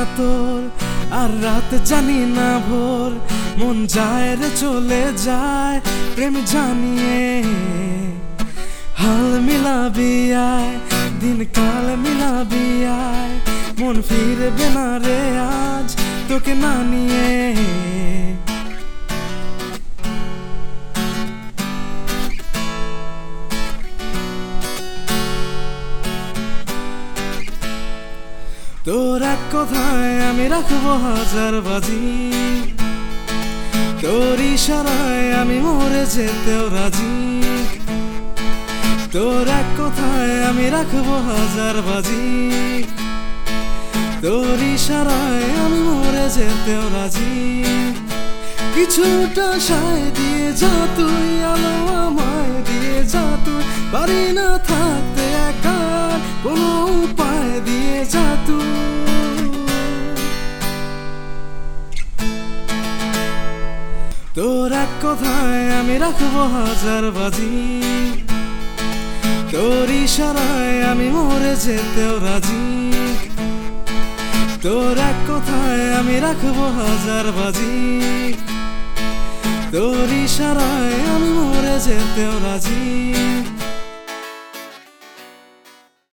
ना तोर आर रात जानी ना भोर मन जाए रे चले जाए प्रेम जानिए हाल मिला भी आए दिन काल मिला भी आए मन फिर बिना रे आज तो के नानिए। तोर एक कथाय आमी राखबो हजार बाजी तोर इशाराय आमी मरे जेतेও রাজি। तोर एक कथाय आमी राखबो हजार बाजी तोर इशाराय आमी मरे जेतेও রাজি। কিছুটা সায় দিয়ে যা তুই আলো আমায় দিয়ে যা তুই পারি না থাকতে একা কোনো উপায় দিয়ে যা তুই। तोर एक कथाय आमी राखबो हजार बाजी तोर इशाराय आमी মরে যেতেও রাজি। तोर एक कथाय आमी রাখবো হাজার বাজি তোর ইশারায় আমি মরে যেতেও রাজি।